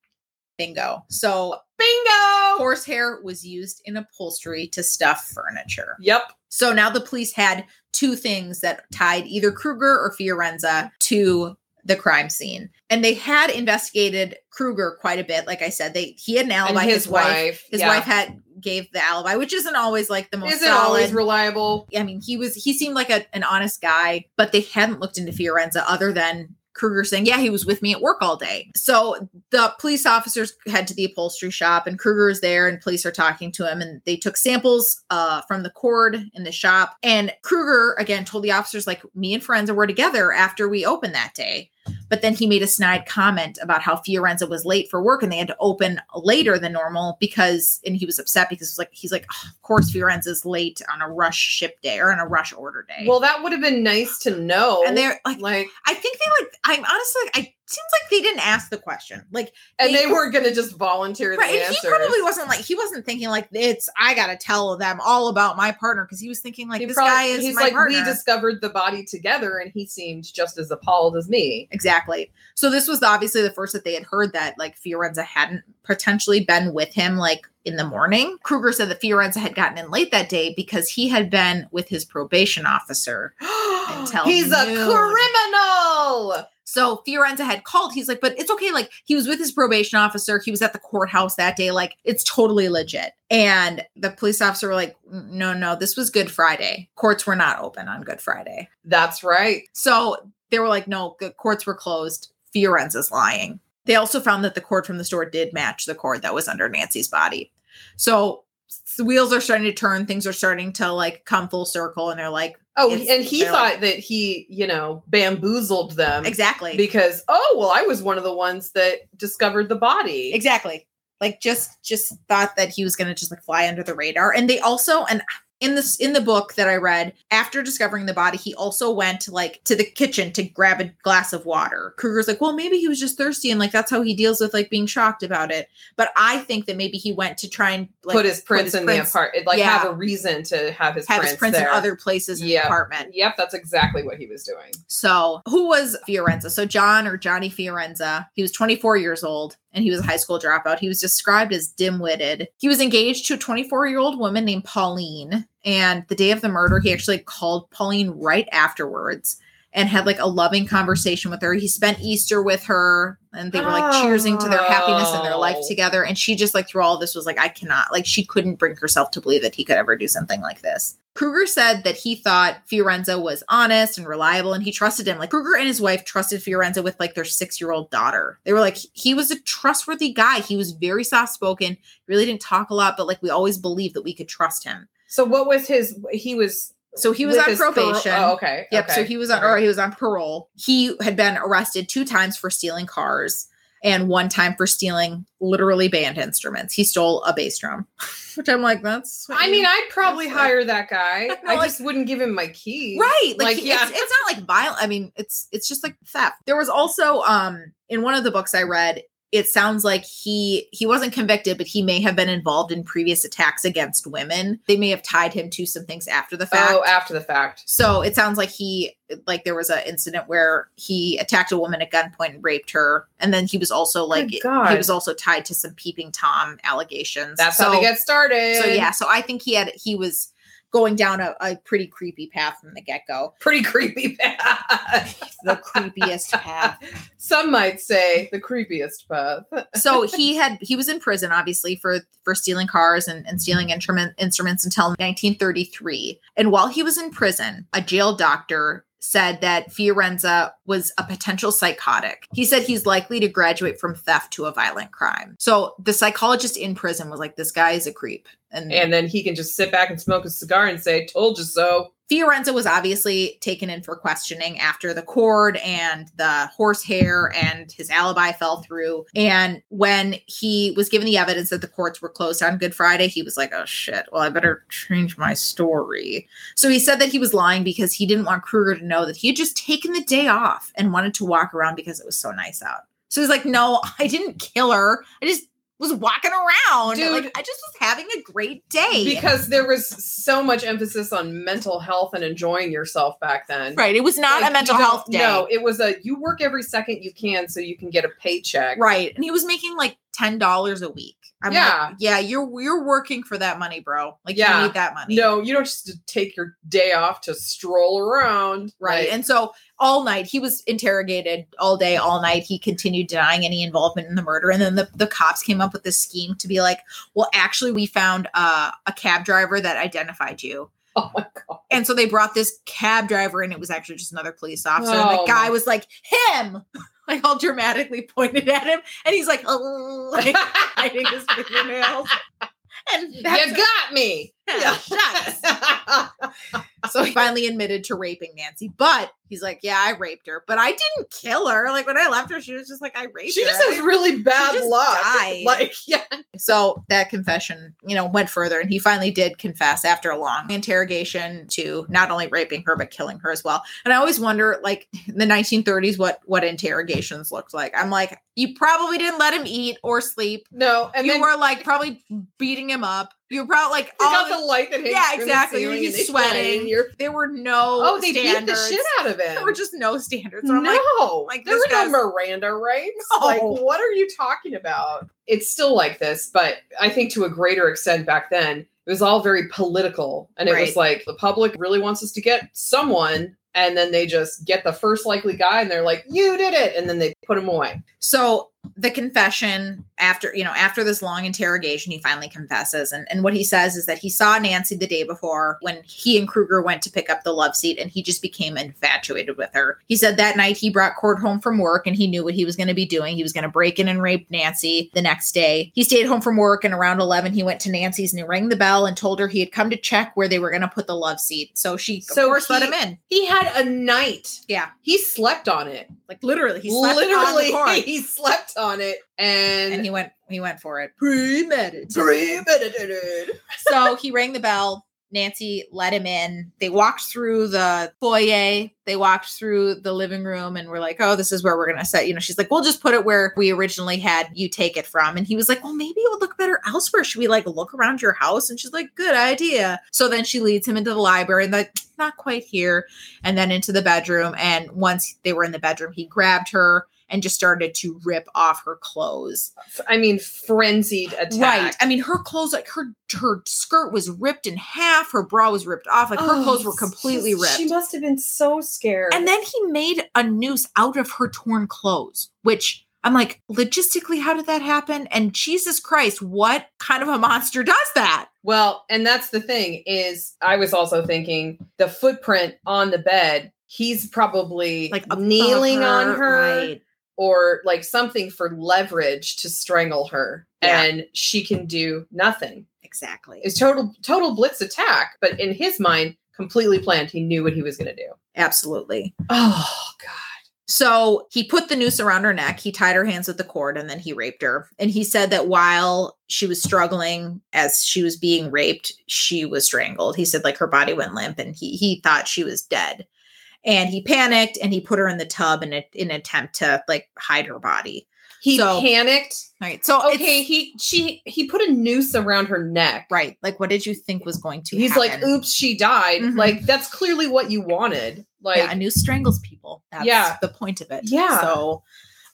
Bingo. So bingo. Horsehair was used in upholstery to stuff furniture. Yep. So now the police had two things that tied either Kruger or Fiorenza to the crime scene. And they had investigated Kruger quite a bit. Like I said, he had an alibi. And his wife. His wife gave the alibi, which isn't always like the most always reliable. I mean, he seemed like an honest guy, but they hadn't looked into Fiorenza other than Kruger saying, he was with me at work all day. So the police officers head to the upholstery shop and Kruger is there and police are talking to him and they took samples from the cord in the shop. And Kruger, again, told the officers like me and Forenza were together after we opened that day. But then he made a snide comment about how Fiorenza was late for work and they had to open later than normal and he was upset because of course Fiorenza's late on a rush ship day or on a rush order day. Well, that would have been nice to know. And they're like I think seems like they didn't ask the question. They weren't going to just volunteer the answer. He probably wasn't he wasn't thinking I got to tell them all about my partner. Cause he was thinking partner. We discovered the body together and he seemed just as appalled as me. Exactly. So this was obviously the first that they had heard that Fiorenza hadn't potentially been with him in the morning. Kruger said that Fiorenza had gotten in late that day because he had been with his probation officer until he's noon. A criminal. So Fiorenza had called. He's like, but it's okay. He was with his probation officer. He was at the courthouse that day. It's totally legit. And the police officer were like, no, this was Good Friday. Courts were not open on Good Friday. That's right. So they were like, no, the courts were closed. Fiorenza's lying. They also found that the cord from the store did match the cord that was under Nancy's body. So the wheels are starting to turn. Things are starting to come full circle. And they're like, he thought that he, bamboozled them. Exactly. Because, I was one of the ones that discovered the body. Exactly. Just thought that he was going to just fly under the radar. And they also, and in the book that I read, after discovering the body, he also went like to the kitchen to grab a glass of water. Kruger's like, well, maybe he was just thirsty, and like that's how he deals with like being shocked about it. But I think that maybe he went to try and like, put his prints in the apartment, like have a reason to have his prints there. In other places in the apartment. Yep, that's exactly what he was doing. So who was Fiorenza? So John or Johnny Fiorenza, he was 24 years old. And he was a high school dropout. He was described as dim-witted. He was engaged to a 24-year-old woman named Pauline. And the day of the murder, he actually called Pauline right afterwards and had like a loving conversation with her. He spent Easter with her and they were like cheersing to their happiness and their life together. And she just like through all this was like, I cannot, like she couldn't bring herself to believe that he could ever do something like this. Kruger said that he thought Fiorenza was honest and reliable and he trusted him. Like Kruger and his wife trusted Fiorenza with like their 6-year-old daughter. They were like, he was a trustworthy guy. He was very soft-spoken, really didn't talk a lot, but like we always believed that we could trust him. So what was his, he was on probation. So he was on, or he was on parole. He had been arrested 2 times for stealing cars and 1 time for stealing literally band instruments. He stole a bass drum, which I'm like, that's... I mean, I'd probably hire that guy. No, I just wouldn't give him my keys. Right. It's not like violent. I mean, it's just like theft. There was also, in one of the books I read, it sounds like he wasn't convicted, but he may have been involved in previous attacks against women. They may have tied him to some things after the fact. Oh, after the fact. So it sounds like there was an incident where he attacked a woman at gunpoint and raped her. And then he was also also tied to some Peeping Tom allegations. That's how they get started. So yeah. So I think he was going down a pretty creepy path from the get-go. Pretty creepy path. The creepiest path. Some might say the creepiest path. So he was in prison, obviously, for stealing cars and stealing instruments until 1933. And while he was in prison, a jail doctor said that Fiorenza was a potential psychotic. He said he's likely to graduate from theft to a violent crime. So the psychologist in prison was like, this guy is a creep. And then he can just sit back and smoke a cigar and say, told you so. Fiorenza was obviously taken in for questioning after the cord and the horsehair and his alibi fell through. And when he was given the evidence that the courts were closed on Good Friday, he was like, oh shit, well, I better change my story. So he said that he was lying because he didn't want Kruger to know that he had just taken the day off and wanted to walk around because it was so nice out. So he's like, no, I didn't kill her. I just was walking around. Dude, I just was having a great day. Because there was so much emphasis on mental health and enjoying yourself back then. Right. It was not a mental health day. No, it was you work every second you can so you can get a paycheck. Right. And he was making like $10 a week. You're working for that money, bro. Like you need that money. No, you don't just take your day off to stroll around. Right. And so all night he was interrogated all day, all night. He continued denying any involvement in the murder. And then the cops came up with this scheme to be like, well, actually we found a cab driver that identified you. Oh my God. And so they brought this cab driver and it was actually just another police officer. Oh, and the guy was like, him. Like all dramatically pointed at him, and he's like, "Oh, like hiding his fingernails." And you got me. Yeah. So he finally admitted to raping Nancy, but he's like, "Yeah, I raped her, but I didn't kill her. Like when I left her, she was just like, I raped her. She just has really bad luck. So that confession, went further, and he finally did confess after a long interrogation to not only raping her but killing her as well. And I always wonder, like in the 1930s, what interrogations looked like. I'm like, you probably didn't let him eat or sleep. No, and you were like probably beating him up. You brought like all the light that hangs. Yeah, exactly. He's sweating. There were no. Oh, they beat the shit out of it. There were just no standards. So there were no Miranda rights. No. Like, what are you talking about? It's still like this, but I think to a greater extent back then, it was all very political, and it was like the public really wants us to get someone. And then they just get the first likely guy and they're like, you did it. And then they put him away. So the confession after this long interrogation, he finally confesses. And what he says is that he saw Nancy the day before when he and Kruger went to pick up the love seat and he just became infatuated with her. He said that night he brought Cord home from work and he knew what he was going to be doing. He was going to break in and rape Nancy the next day. He stayed home from work and around 11, he went to Nancy's and he rang the bell and told her he had come to check where they were going to put the love seat. So she, of course, let him in. He had a night. Yeah. He slept on it. Like literally, he slept on it. And he went for it. Premeditated. So he rang the bell. Nancy let him in. They walked through the foyer. They walked through the living room and were like, oh, this is where we're going to set. You know, she's like, we'll just put it where we originally had you take it from. And he was like, well, maybe it would look better elsewhere. Should we like look around your house? And she's like, good idea. So then she leads him into the library and like, not quite here. And then into the bedroom. And once they were in the bedroom, he grabbed her and just started to rip off her clothes. I mean, frenzied attack. Right. I mean, her clothes, like her skirt was ripped in half. Her bra was ripped off. Like her clothes were completely ripped. She must have been so scared. And then he made a noose out of her torn clothes, which I'm like, logistically, how did that happen? And Jesus Christ, what kind of a monster does that? Well, and that's the thing is I was also thinking the footprint on the bed, he's probably like kneeling on her. Right. Or like something for leverage to strangle her, and she can do nothing. Exactly. It's total blitz attack, but in his mind, completely planned. He knew what he was going to do. Absolutely. Oh, God. So he put the noose around her neck. He tied her hands with the cord and then he raped her. And he said that while she was struggling as she was being raped, she was strangled. He said like her body went limp and he thought she was dead. And he panicked and he put her in the tub in an attempt to like hide her body. He panicked. All right. So okay, he put a noose around her neck. Right. Like, what did you think was going to happen? He's like, oops, she died. Mm-hmm. Like, that's clearly what you wanted. Like, yeah, a noose strangles people. That's the point of it. Yeah.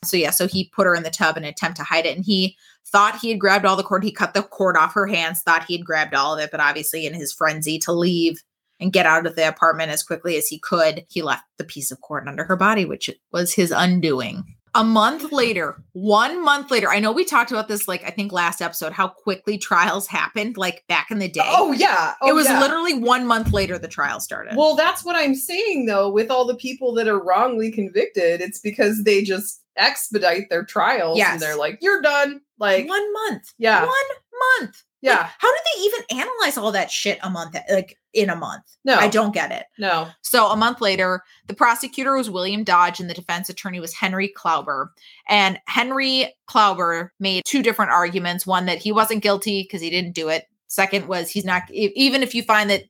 So he put her in the tub in an attempt to hide it. And he thought he had grabbed all the cord. He cut the cord off her hands, thought he had grabbed all of it, but obviously in his frenzy to leave and get out of the apartment as quickly as he could, he left the piece of cord under her body, which was his undoing. One month later, I know we talked about this, like, I think last episode, how quickly trials happened, like, back in the day. Oh, yeah. It was literally 1 month later the trial started. Well, that's what I'm saying, though, with all the people that are wrongly convicted, it's because they just expedite their trials. Yes. And they're like, you're done. Like 1 month. Yeah. 1 month. Yeah. Like, how did they even analyze all that shit in a month? No. I don't get it. No. So a month later, the prosecutor was William Dodge and the defense attorney was Henry Klauber. And Henry Klauber made two different arguments. One, that he wasn't guilty because he didn't do it. Second was even if you find that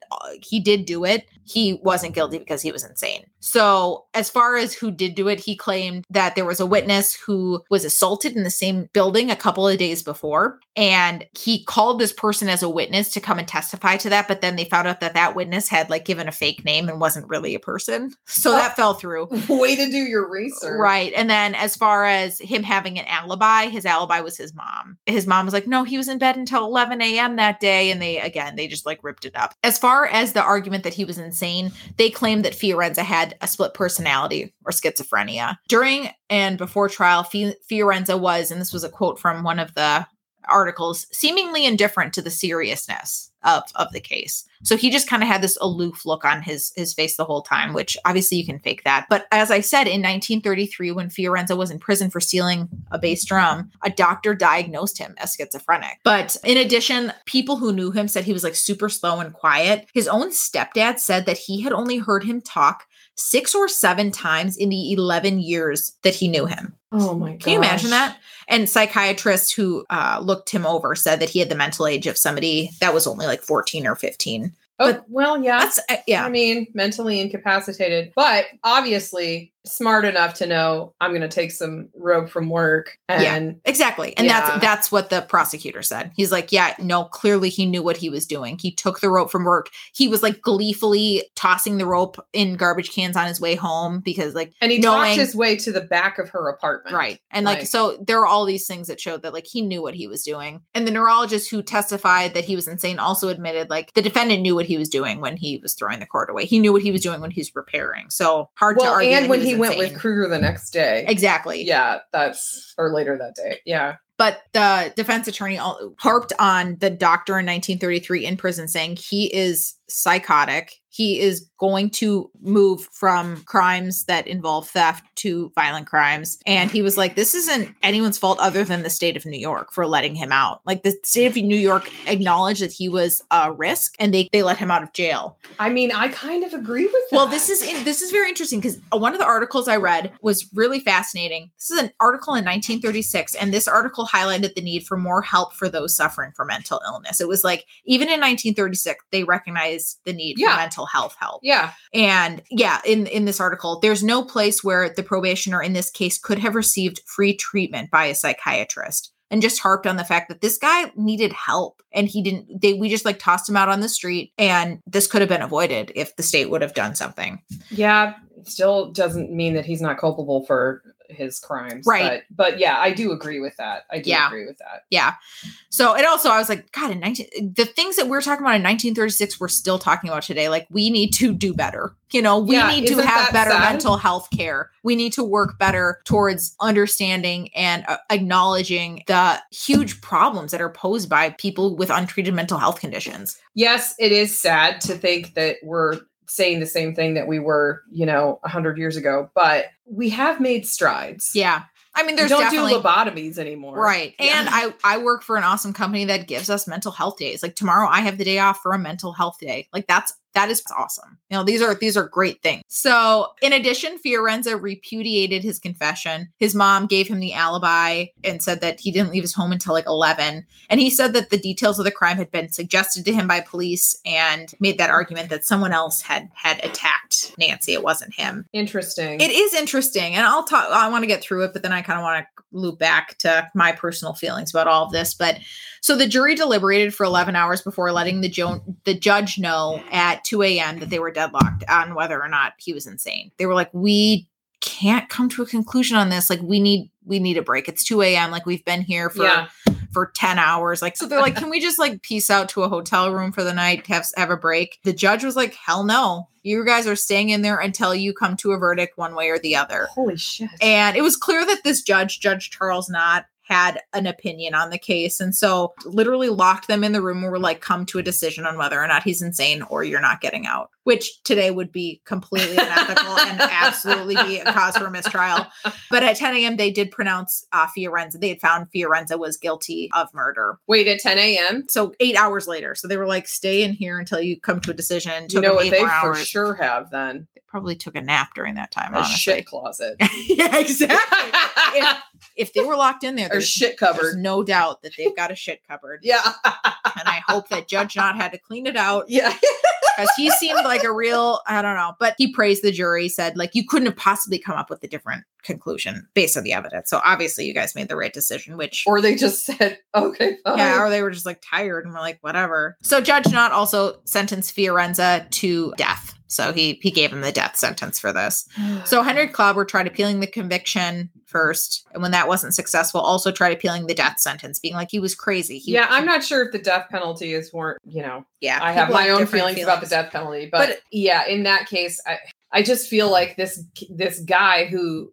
he did do it, he wasn't guilty because he was insane. So as far as who did do it, he claimed that there was a witness who was assaulted in the same building a couple of days before. And he called this person as a witness to come and testify to that. But then they found out that that witness had like given a fake name and wasn't really a person. So that fell through. Way to do your research. Right. And then as far as him having an alibi, his alibi was his mom. His mom was like, no, he was in bed until 11 a.m. that day. And they just like ripped it up. As far as the argument that he was insane, they claimed that Fiorenza had a split personality or schizophrenia. During and before trial, Fiorenza was, and this was a quote from one of the articles, seemingly indifferent to the seriousness of the case. So he just kind of had this aloof look on his face the whole time, which obviously you can fake that. But as I said, in 1933, when Fiorenza was in prison for stealing a bass drum, a doctor diagnosed him as schizophrenic. But in addition, people who knew him said he was like super slow and quiet. His own stepdad said that he had only heard him talk 6 or 7 times in the 11 years that he knew him. Oh my God. Can you imagine that? And psychiatrists who looked him over said that he had the mental age of somebody that was only like 14 or 15. Oh, but well, yeah. That's, yeah. I mean, mentally incapacitated, but obviously smart enough to know I'm going to take some rope from work. And yeah, exactly. And that's what the prosecutor said. He's like, yeah, no, clearly he knew what he was doing. He took the rope from work. He was like gleefully tossing the rope in garbage cans on his way home because like, and he talked his way to the back of her apartment. Right. And like, so there are all these things that showed that like he knew what he was doing. And the neurologist who testified that he was insane also admitted like the defendant knew what he was doing when he was throwing the cord away. He knew what he was doing when he was repairing. So hard to argue. And when he went with Kruger the next day. Exactly. Yeah, or later that day. Yeah. But the defense attorney harped on the doctor in 1933 in prison saying he is psychotic. He is going to move from crimes that involve theft to violent crimes. And he was like, this isn't anyone's fault other than the state of New York for letting him out. Like the state of New York acknowledged that he was a risk and they let him out of jail. I mean, I kind of agree with that. Well, this is very interesting because one of the articles I read was really fascinating. This is an article in 1936. And this article highlighted the need for more help for those suffering from mental illness. It was like, even in 1936, they recognized is the need for mental health help. Yeah. And in this article, there's no place where the probationer in this case could have received free treatment by a psychiatrist, and just harped on the fact that this guy needed help and he didn't, we just like tossed him out on the street, and this could have been avoided if the state would have done something. Yeah. Still doesn't mean that he's not culpable for his crimes. Right. But yeah, I do agree with that. Yeah. So, and also I was like, God, the things that we're talking about in 1936, we're still talking about today. Like, we need to do better. You know, we need to have better mental health care. We need to work better towards understanding and acknowledging the huge problems that are posed by people with untreated mental health conditions. Yes, it is sad to think that we're saying the same thing that we were, 100 years ago, but we have made strides. Yeah. I mean, there's don't do lobotomies anymore. Right. Yeah. And I work for an awesome company that gives us mental health days. Like, tomorrow I have the day off for a mental health day. Like, that is awesome. You know, these are great things. So in addition, Fiorenza repudiated his confession. His mom gave him the alibi and said that he didn't leave his home until like 11. And he said that the details of the crime had been suggested to him by police, and made that argument that someone else had attacked Nancy. It wasn't him. Interesting. It is interesting. And I want to get through it, but then I kind of want to loop back to my personal feelings about all of this. But so the jury deliberated for 11 hours before letting the judge know at 2 a.m. that they were deadlocked on whether or not he was insane. They were like, we can't come to a conclusion on this. Like, we need a break. It's 2 a.m. Like, we've been here for 10 hours. Like, so they're like, can we just like peace out to a hotel room for the night, have a break? The judge was like, hell no. You guys are staying in there until you come to a verdict one way or the other. Holy shit. And it was clear that this judge, Judge Charles Nott, had an opinion on the case. And so literally locked them in the room where we're like, come to a decision on whether or not he's insane or you're not getting out, which today would be completely unethical and absolutely be a cause for mistrial. But at 10 a.m. they did pronounce Fiorenza. They had found Fiorenza was guilty of murder. Wait, at 10 a.m.? So 8 hours later. So they were like, stay in here until you come to a decision. You know what they for sure have then? They probably took a nap during that time. A shit closet. Yeah, exactly. If they were locked in there, there's shit cupboard. There's no doubt that they've got a shit cupboard. Yeah. And I hope that Judge Nott had to clean it out. Yeah. Because he seemed like a real, I don't know, but he praised the jury, said like, you couldn't have possibly come up with a different conclusion based on the evidence. So obviously you guys made the right decision, or they just said, okay, fine. Yeah, or they were just like tired and were like, whatever. So Judge Nott also sentenced Fiorenza to death. So he gave him the death sentence for this. So Henry Klauber tried appealing the conviction first, and when that wasn't successful, also tried appealing the death sentence, being like, he was crazy. I'm not sure if the death penalty is warranted. I have my own feelings about the death penalty, but yeah, in that case, I just feel like this guy who,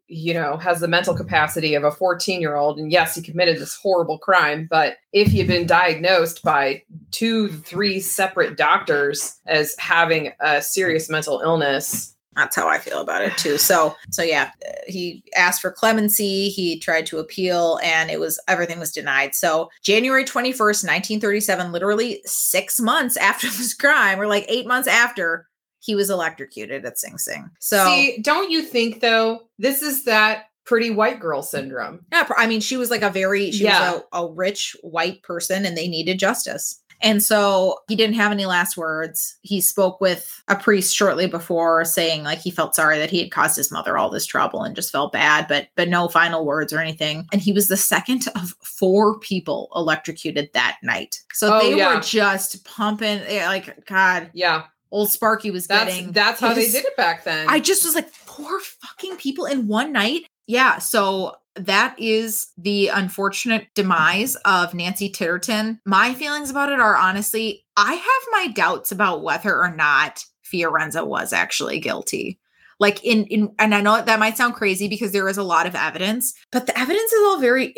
has the mental capacity of a 14-year-old, and yes, he committed this horrible crime, but if you've been diagnosed by 2-3 separate doctors as having a serious mental illness, that's how I feel about it too. So yeah, he asked for clemency. He tried to appeal, and everything was denied. So January 21st, 1937, literally 6 months after this crime, or like 8 months after, he was electrocuted at Sing Sing. So, see, don't you think though, this is that pretty white girl syndrome? Yeah, I mean, she was like a rich white person, and they needed justice. And so he didn't have any last words. He spoke with a priest shortly before, saying like he felt sorry that he had caused his mother all this trouble and just felt bad, but no final words or anything. And he was the second of 4 people electrocuted that night. So they were just pumping like, God. Yeah. Old Sparky was getting. That's how they did it back then. I just was like, 4 fucking people in one night. Yeah. So that is the unfortunate demise of Nancy Titterton. My feelings about it are, honestly, I have my doubts about whether or not Fiorenza was actually guilty. Like and I know that might sound crazy because there is a lot of evidence, but the evidence is all very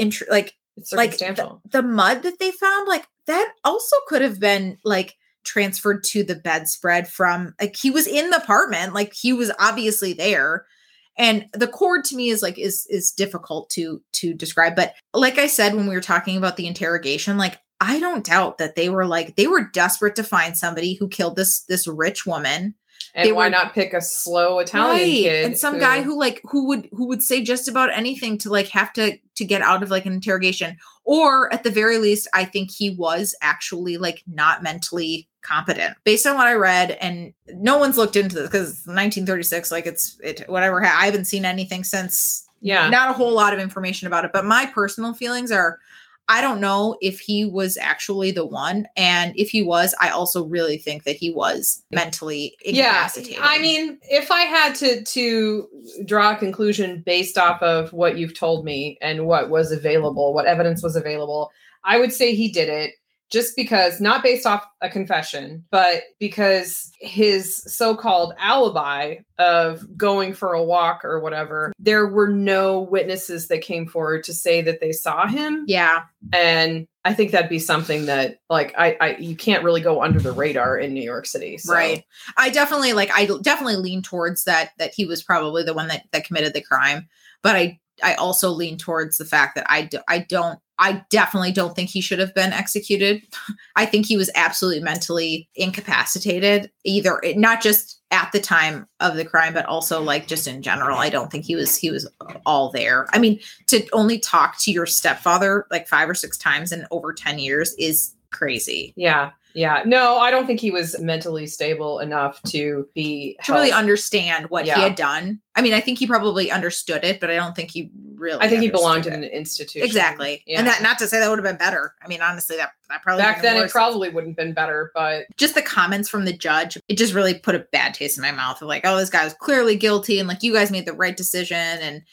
circumstantial. The mud that they found, like that also could have been like transferred to the bedspread from, like, he was in the apartment, like he was obviously there. And the cord to me is like, is difficult to describe. But like I said, when we were talking about the interrogation, like, I don't doubt that they were desperate to find somebody who killed this rich woman And why not pick a slow Italian kid? And some guy who would say just about anything to have to get out of an interrogation. Or at the very least, I think he was actually not mentally competent based on what I read. And no one's looked into this because 1936, whatever. I haven't seen anything since. Yeah. Not a whole lot of information about it. But my personal feelings are, I don't know if he was actually the one. And if he was, I also really think that he was mentally incapacitated. Yeah. I mean, if I had to draw a conclusion based off of what you've told me and what evidence was available, I would say he did it just because, not based off a confession, but because his so-called alibi of going for a walk or whatever, there were no witnesses that came forward to say that they saw him. Yeah. And I think that'd be something that you can't really go under the radar in New York City. So. Right. I definitely lean towards that he was probably the one that committed the crime. But I also lean towards the fact that I definitely don't think he should have been executed. I think he was absolutely mentally incapacitated, either not just at the time of the crime, but also just in general. I don't think he was all there. I mean, to only talk to your stepfather 5 or 6 times in over 10 years is crazy. Yeah. Yeah. No, I don't think he was mentally stable enough to be really understand what he had done. I mean, I think he probably understood it, but I don't think he really. I think he belonged in an institution. Exactly. Yeah. And that, not to say that would have been better. I mean, honestly, that probably back then it probably wouldn't have been better, but just the comments from the judge, it just really put a bad taste in my mouth of oh, this guy was clearly guilty, and you guys made the right decision, and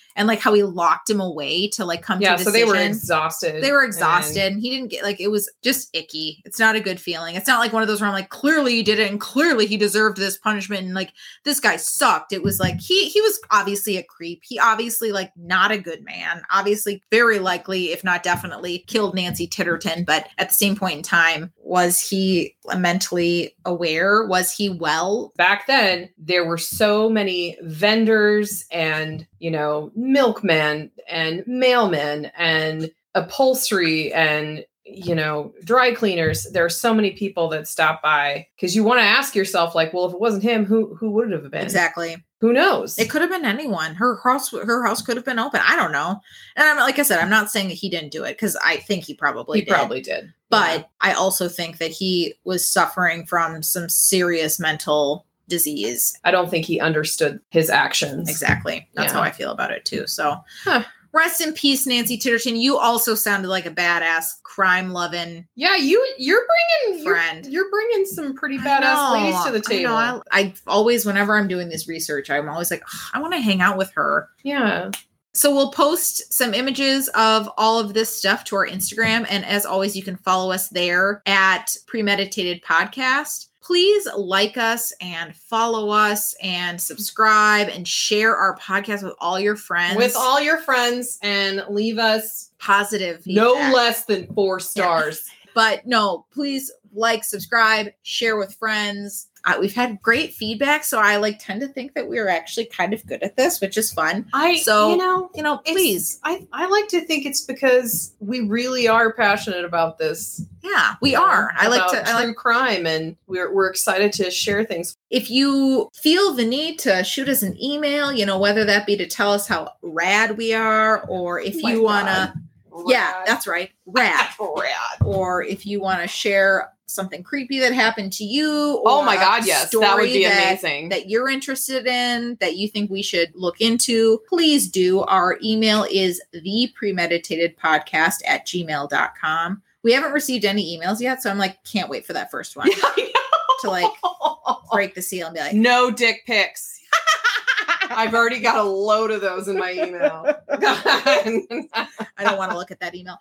how he locked him away to come to a decision. Yeah, so they were exhausted. And he didn't get it was just icky. It's not a good feeling. It's not one of those where I'm clearly he did it and clearly he deserved this punishment and this guy sucked. It was he was obviously a creep. He obviously not a good man. Obviously, very likely, if not definitely, killed Nancy Titterton. But at the same point in time, was he mentally aware? Was he well? Back then, there were so many vendors and, milkmen and mailmen and upholstery and dry cleaners. There are so many people that stop by because you want to ask yourself, well, if it wasn't him, who would it have been? Exactly. Who knows? It could have been anyone. Her house could have been open. I don't know. And like I said, I'm not saying that he didn't do it because I think he probably did. But yeah. I also think that he was suffering from some serious mental disease. I don't think he understood his actions. Exactly. That's how I feel about it too. So. Huh. Rest in peace, Nancy Titterton. You also sounded like a badass, crime-loving. Yeah, you're bringing some pretty badass ladies to the table. I always, whenever I'm doing this research, I'm always I want to hang out with her. Yeah. So we'll post some images of all of this stuff to our Instagram, and as always, you can follow us there at Premeditated Podcast. Please like us and follow us and subscribe and share our podcast with all your friends. And leave us positive feedback. No less than 4 stars. Yeah. But no, please subscribe, share with friends. We've had great feedback, so I tend to think that we are actually kind of good at this, which is fun. Please. I like to think it's because we really are passionate about this. Yeah, we are. I like crime, and we're excited to share things. If you feel the need to shoot us an email, whether that be to tell us how rad we are, or if you want to, yeah, that's right, rad, or if you want to share something creepy that happened to you. Oh my God, yes. That would be amazing. That you're interested in, that you think we should look into, please do. Our email is thepremeditatedpodcast@gmail.com. We haven't received any emails yet, so I'm can't wait for that first one to break the seal and be no dick pics. I've already got a load of those in my email. I don't want to look at that email.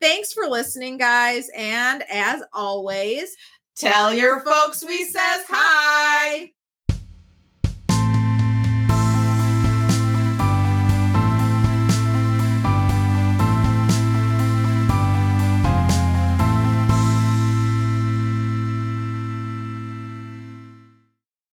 Thanks for listening, guys. And as always, tell your folks we says hi.